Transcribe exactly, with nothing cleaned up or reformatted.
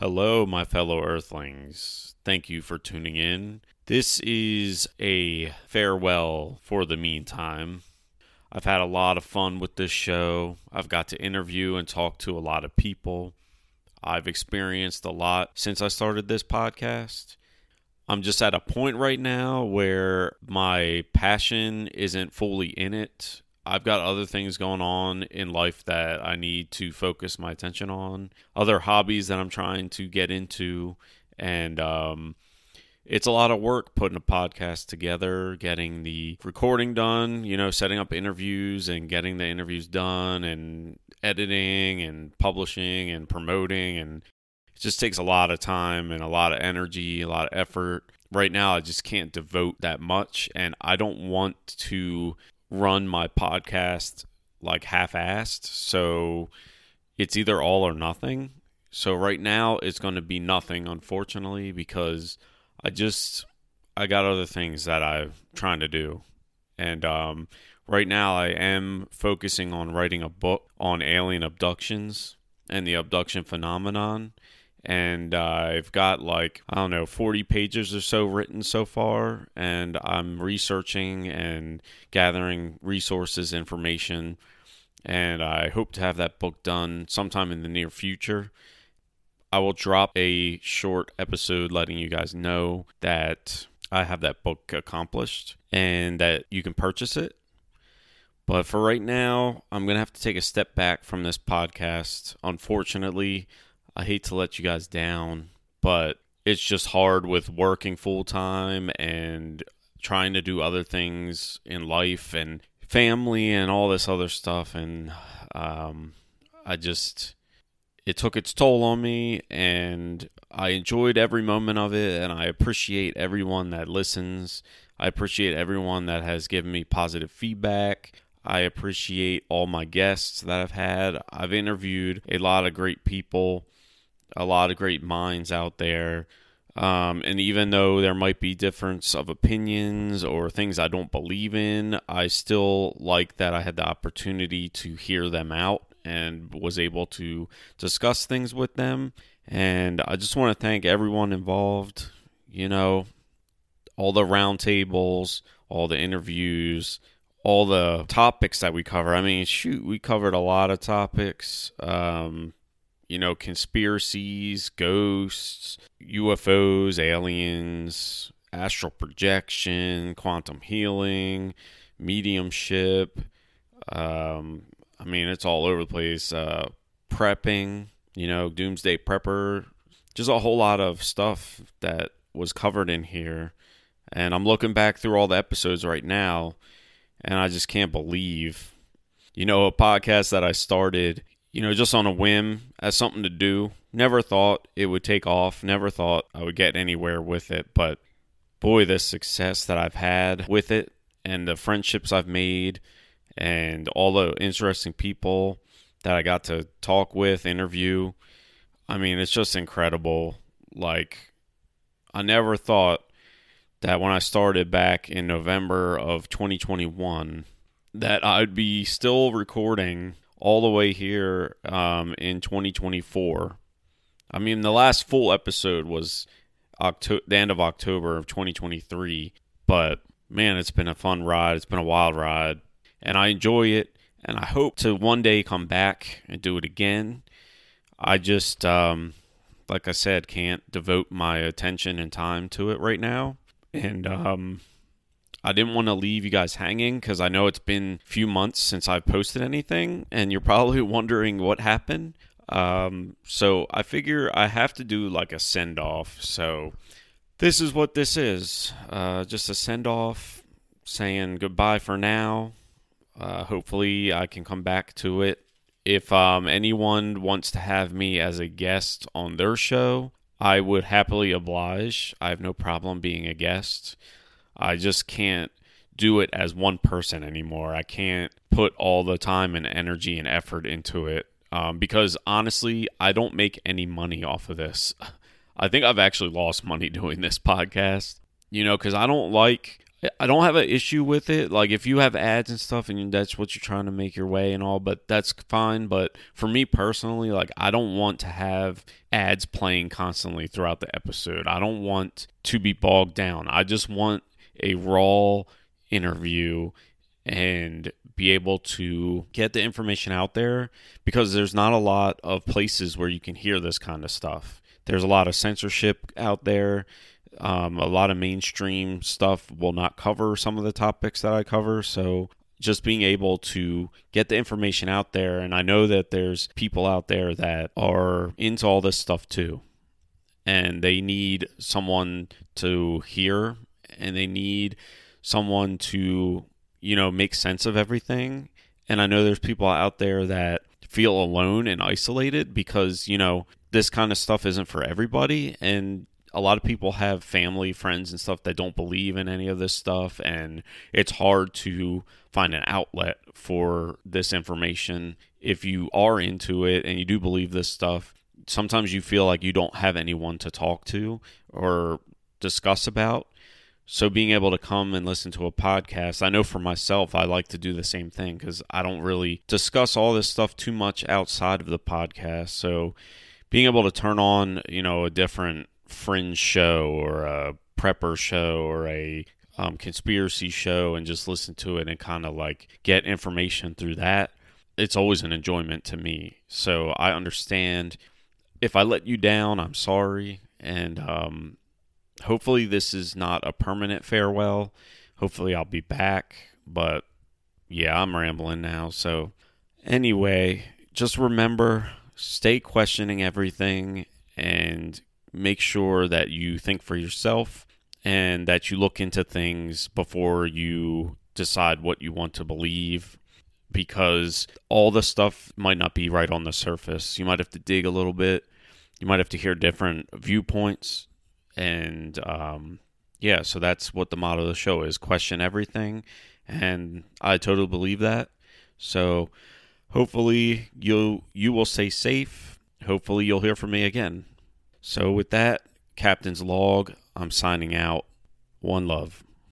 Hello, my fellow Earthlings. Thank you for tuning in. This is a farewell for the meantime. I've had a lot of fun with this show. I've got to interview and talk to a lot of people. I've experienced a lot since I started this podcast. I'm just at a point right now where my passion isn't fully in it. I've got other things going on in life that I need to focus my attention on, other hobbies that I'm trying to get into, and um, it's a lot of work putting a podcast together, getting the recording done, you know, setting up interviews and getting the interviews done, and editing and publishing and promoting, and it just takes a lot of time and a lot of energy, a lot of effort. Right now, I just can't devote that much, and I don't want to run my podcast like half-assed, so it's either all or nothing. So right now it's going to be nothing, unfortunately, because I just I got other things that I'm trying to do, and um, right now I am focusing on writing a book on alien abductions and the abduction phenomenon, and uh, I've got like I don't know forty pages or so written so far, and I'm researching and gathering resources, information, and I hope to have that book done sometime in the near future. I will drop a short episode letting you guys know that I have that book accomplished and that you can purchase it. But for right now, I'm going to have to take a step back from this podcast. Unfortunately, I hate to let you guys down, but it's just hard with working full time and trying to do other things in life and family and all this other stuff. And um, I just, it took its toll on me, and I enjoyed every moment of it, and I appreciate everyone that listens. I appreciate everyone that has given me positive feedback. I appreciate all my guests that I've had. I've interviewed a lot of great people, a lot of great minds out there, um, and even though there might be difference of opinions or things I don't believe in, I still like that I had the opportunity to hear them out and was able to discuss things with them, and I just want to thank everyone involved, you know, all the roundtables, all the interviews, all the topics that we cover. I mean, shoot, we covered a lot of topics, um... you know, conspiracies, ghosts, U F Os, aliens, astral projection, quantum healing, mediumship. Um, I mean, it's all over the place. Uh, prepping, you know, doomsday prepper. Just a whole lot of stuff that was covered in here. And I'm looking back through all the episodes right now, and I just can't believe, you know, a podcast that I started, you know, just on a whim, as something to do. Never thought it would take off. Never thought I would get anywhere with it. But boy, the success that I've had with it, and the friendships I've made, and all the interesting people that I got to talk with, interview. I mean, it's just incredible. Like, I never thought that when I started back in November of twenty twenty-one, that I'd be still recording all the way here um, in twenty twenty-four. I mean, the last full episode was Octo- the end of October of twenty twenty-three. But, man, it's been a fun ride. It's been a wild ride. And I enjoy it. And I hope to one day come back and do it again. I just, um, like I said, can't devote my attention and time to it right now. And um, I didn't want to leave you guys hanging, because I know it's been a few months since I've posted anything, and you're probably wondering what happened. Um, so I figure I have to do like a send-off. So this is what this is. Uh, just a send-off saying goodbye for now. Uh, hopefully I can come back to it. If um, anyone wants to have me as a guest on their show, I would happily oblige. I have no problem being a guest. I just can't do it as one person anymore. I can't put all the time and energy and effort into it, um, because honestly, I don't make any money off of this. I think I've actually lost money doing this podcast, you know, because I don't like I don't have an issue with it. Like, if you have ads and stuff and that's what you're trying to make your way and all, but that's fine. But for me personally, like, I don't want to have ads playing constantly throughout the episode. I don't want to be bogged down. I just want a raw interview and be able to get the information out there, because there's not a lot of places where you can hear this kind of stuff. There's a lot of censorship out there. Um, a lot of mainstream stuff will not cover some of the topics that I cover. So just being able to get the information out there. And I know that there's people out there that are into all this stuff too. And they need someone to hear, and they need someone to, you know, make sense of everything. And I know there's people out there that feel alone and isolated because, you know, this kind of stuff isn't for everybody. And a lot of people have family, friends, and stuff that don't believe in any of this stuff, and it's hard to find an outlet for this information. If you are into it and you do believe this stuff, sometimes you feel like you don't have anyone to talk to or discuss about. So being able to come and listen to a podcast, I know for myself, I like to do the same thing because I don't really discuss all this stuff too much outside of the podcast. So being able to turn on, you know, a different fringe show or a prepper show or a um, conspiracy show and just listen to it and kind of like get information through that, it's always an enjoyment to me. So I understand if I let you down, I'm sorry. And um, hopefully this is not a permanent farewell. Hopefully I'll be back. But yeah, I'm rambling now. So anyway, just remember, stay questioning everything and make sure that you think for yourself and that you look into things before you decide what you want to believe, because all the stuff might not be right on the surface. You might have to dig a little bit. You might have to hear different viewpoints. And um, yeah, so that's what the motto of the show is, question everything. And I totally believe that. So hopefully you you will stay safe. Hopefully you'll hear from me again. So with that, Captain's Log, I'm signing out. One love.